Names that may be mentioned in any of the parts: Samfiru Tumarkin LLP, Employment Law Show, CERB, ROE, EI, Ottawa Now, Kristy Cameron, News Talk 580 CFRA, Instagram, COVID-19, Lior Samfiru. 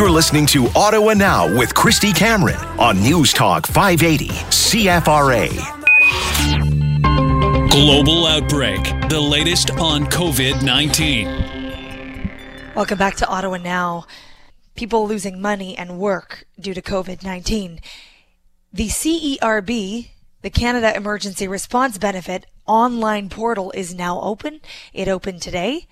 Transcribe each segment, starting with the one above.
You're listening to Ottawa Now with Kristy Cameron on News Talk 580 CFRA. Global outbreak, the latest on COVID-19. Welcome back to Ottawa Now. People losing money and work due to COVID-19. The CERB, the Canada Emergency Response Benefit online portal, is now open. It opened today.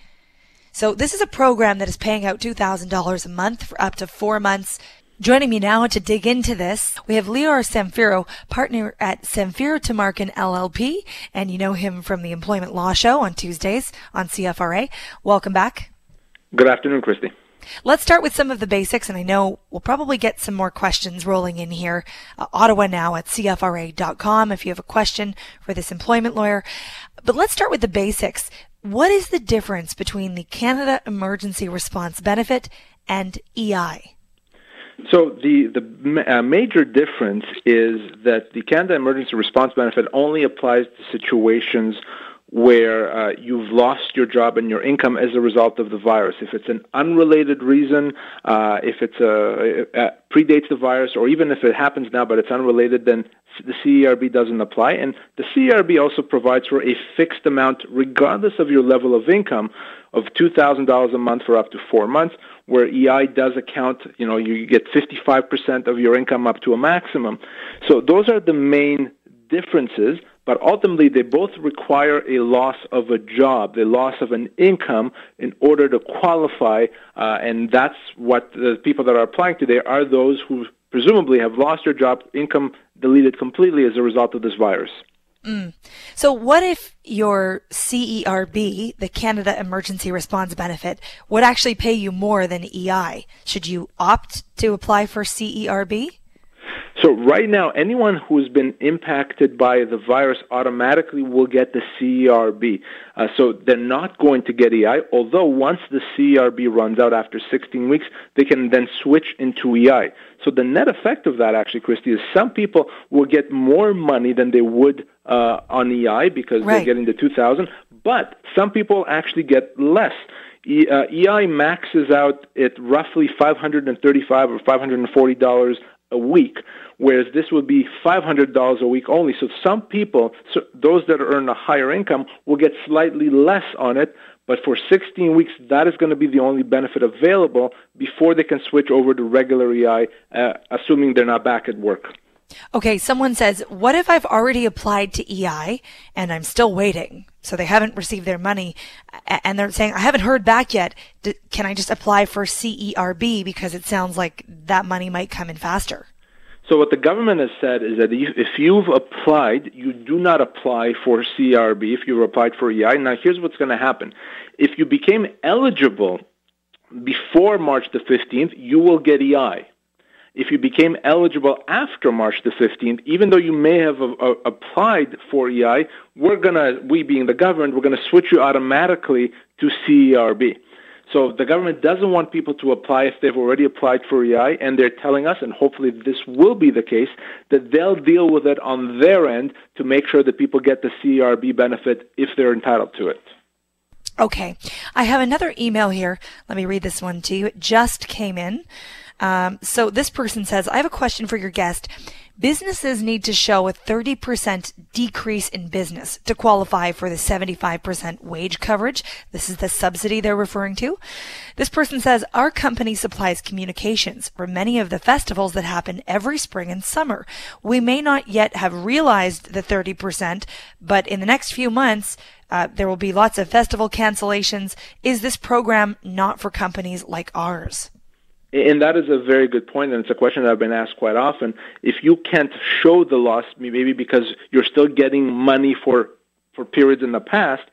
So this is a program that is paying out $2,000 a month for up to 4 months. Joining me now to dig into this, we have Lior Samfiru, partner at Samfiru Tumarkin LLP, and you know him from the Employment Law Show on Tuesdays on CFRA. Welcome back. Good afternoon, Kristy. Let's start with some of the basics, and I know we'll probably get some more questions rolling in here. Ottawa Now at CFRA.com if you have a question for this employment lawyer. But let's start with the basics. What is the difference between the Canada Emergency Response Benefit and EI? So the major difference is that the Canada Emergency Response Benefit only applies to situations where you've lost your job and your income as a result of the virus. If it's an unrelated reason, if it's predates the virus, or even if it happens now but it's unrelated, then the CERB doesn't apply. And the CERB also provides for a fixed amount, regardless of your level of income, of $2,000 a month for up to 4 months, where EI does account, you know, you get 55% of your income up to a maximum. So those are the main differences. But ultimately, they both require a loss of a job, the loss of an income, in order to qualify, and that's what the people that are applying today are those who presumably have lost their job, income deleted completely as a result of this virus. Mm. So what if your CERB, the Canada Emergency Response Benefit, would actually pay you more than EI? Should you opt to apply for CERB? So right now, anyone who's been impacted by the virus automatically will get the CERB. So they're not going to get EI, although once the CERB runs out after 16 weeks, they can then switch into EI. So the net effect of that, actually, Kristy, is some people will get more money than they would on EI because Right. they're getting the $2,000, but some people actually get less. EI maxes out at roughly $535 or $540 a week, whereas this would be $500 a week only. So some people, so those that earn a higher income, will get slightly less on it, but for 16 weeks, that is going to be the only benefit available before they can switch over to regular EI, assuming they're not back at work. Okay, someone says, what if I've already applied to EI and I'm still waiting? So they haven't received their money and they're saying, I haven't heard back yet. Can I just apply for CERB because it sounds like that money might come in faster? So what the government has said is that if you've applied, you do not apply for CERB if you've applied for EI. Now, here's what's going to happen. If you became eligible before March the 15th, you will get EI. If you became eligible after March the 15th, even though you may have applied for EI, we being the government, we're going to switch you automatically to CERB. So the government doesn't want people to apply if they've already applied for EI, and they're telling us, and hopefully this will be the case, that they'll deal with it on their end to make sure that people get the CERB benefit if they're entitled to it. Okay. I have another email here. Let me read this one to you. It just came in. So this person says, I have a question for your guest. Businesses need to show a 30% decrease in business to qualify for the 75% wage coverage. This is the subsidy they're referring to. This person says, our company supplies communications for many of the festivals that happen every spring and summer. We may not yet have realized the 30%, but in the next few months, there will be lots of festival cancellations. Is this program not for companies like ours? And that is a very good point, and it's a question that I've been asked quite often. If you can't show the loss, maybe because you're still getting money for periods in the past,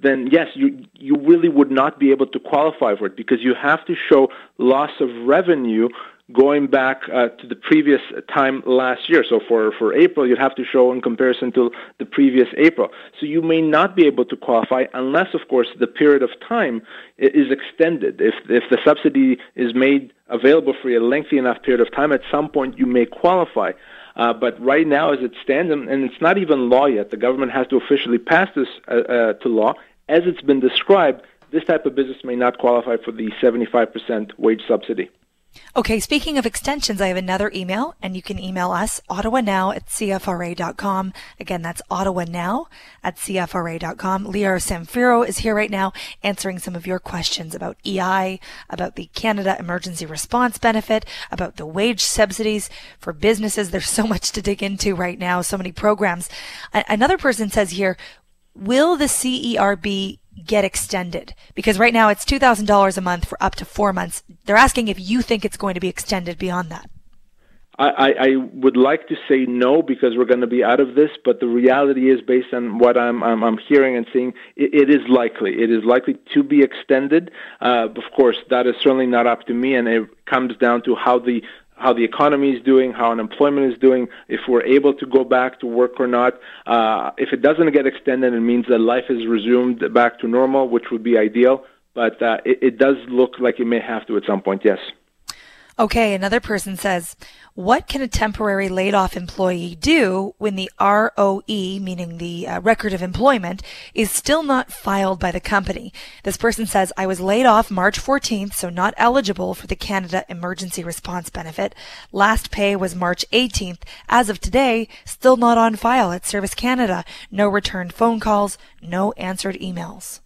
then yes, you really would not be able to qualify for it because you have to show loss of revenue going back to the previous time last year. So for April, you'd have to show in comparison to the previous April. So you may not be able to qualify unless, of course, the period of time is extended. If the subsidy is made available for a lengthy enough period of time, at some point you may qualify. But right now, as it stands, and it's not even law yet, the government has to officially pass this to law. As it's been described, this type of business may not qualify for the 75% wage subsidy. Okay, speaking of extensions, I have another email, and you can email us, ottawanow@cfra.com. Again, that's ottawanow@cfra.com. Lior Samfiru is here right now answering some of your questions about EI, about the Canada Emergency Response Benefit, about the wage subsidies for businesses. There's so much to dig into right now, so many programs. Another person says here, will the CERB get extended? Because right now it's $2,000 a month for up to 4 months. They're asking if you think it's going to be extended beyond that. I would like to say no, because we're going to be out of this, but the reality is, based on what I'm hearing and seeing, it is likely to be extended. Of course, that is certainly not up to me, and it comes down to how the economy is doing, how unemployment is doing, if we're able to go back to work or not. If it doesn't get extended, it means that life is resumed back to normal, which would be ideal. But it does look like it may have to at some point, yes. Okay, another person says, what can a temporary laid-off employee do when the ROE, meaning the record of employment, is still not filed by the company? This person says, I was laid off March 14th, so not eligible for the Canada Emergency Response Benefit. Last pay was March 18th. As of today, still not on file at Service Canada. No returned phone calls, no answered emails.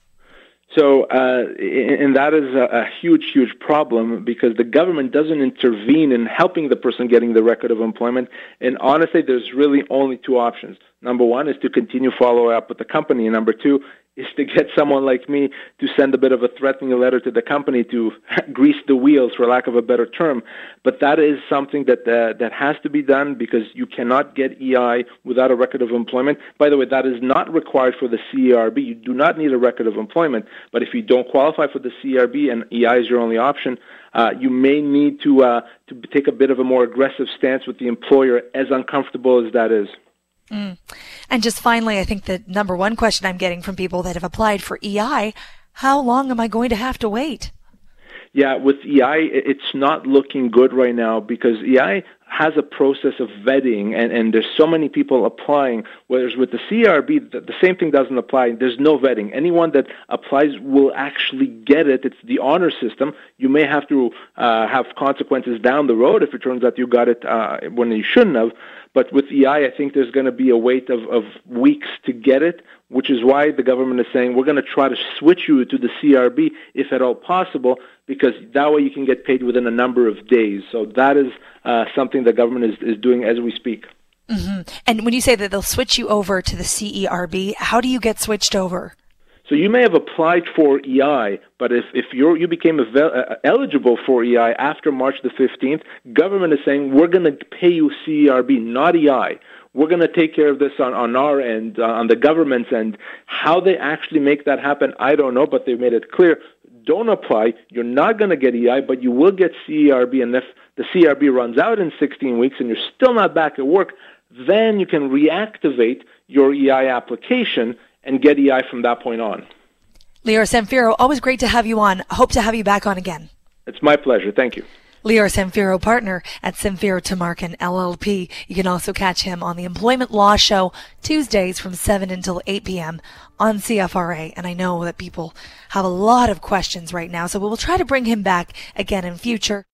So, and that is a huge, huge problem, because the government doesn't intervene in helping the person getting the record of employment. And honestly, there's really only two options. Number one is to continue follow up with the company. And number two is to get someone like me to send a bit of a threatening letter to the company to grease the wheels, for lack of a better term. But that is something that has to be done, because you cannot get EI without a record of employment. By the way, that is not required for the CERB. You do not need a record of employment. But if you don't qualify for the CERB and EI is your only option, you may need to take a bit of a more aggressive stance with the employer, as uncomfortable as that is. Mm. And just finally, I think the number one question I'm getting from people that have applied for EI, how long am I going to have to wait? Yeah, with EI, it's not looking good right now, because EI has a process of vetting, and there's so many people applying, whereas with the CERB, the same thing doesn't apply. There's no vetting. Anyone that applies will actually get it. It's the honor system. You may have to have consequences down the road if it turns out you got it when you shouldn't have. But with EI, I think there's going to be a wait of weeks to get it, which is why the government is saying, we're going to try to switch you to the CERB if at all possible, because that way you can get paid within a number of days. So that is something the government is doing as we speak. Mm-hmm. And when you say that they'll switch you over to the CERB, how do you get switched over? So you may have applied for EI, but if you became eligible for EI after March the 15th, government is saying, we're going to pay you CERB, not EI. We're going to take care of this on our end, on the government's end. How they actually make that happen, I don't know, but they've made it clear. Don't apply. You're not going to get EI, but you will get CERB. And if the CERB runs out in 16 weeks and you're still not back at work, then you can reactivate your EI application and get EI from that point on. Lior Samfiru, always great to have you on. Hope to have you back on again. It's my pleasure. Thank you. Lior Samfiru, partner at Samfiru Tumarkin LLP. You can also catch him on the Employment Law Show Tuesdays from 7 until 8 p.m. on CFRA. And I know that people have a lot of questions right now, so we will try to bring him back again in future.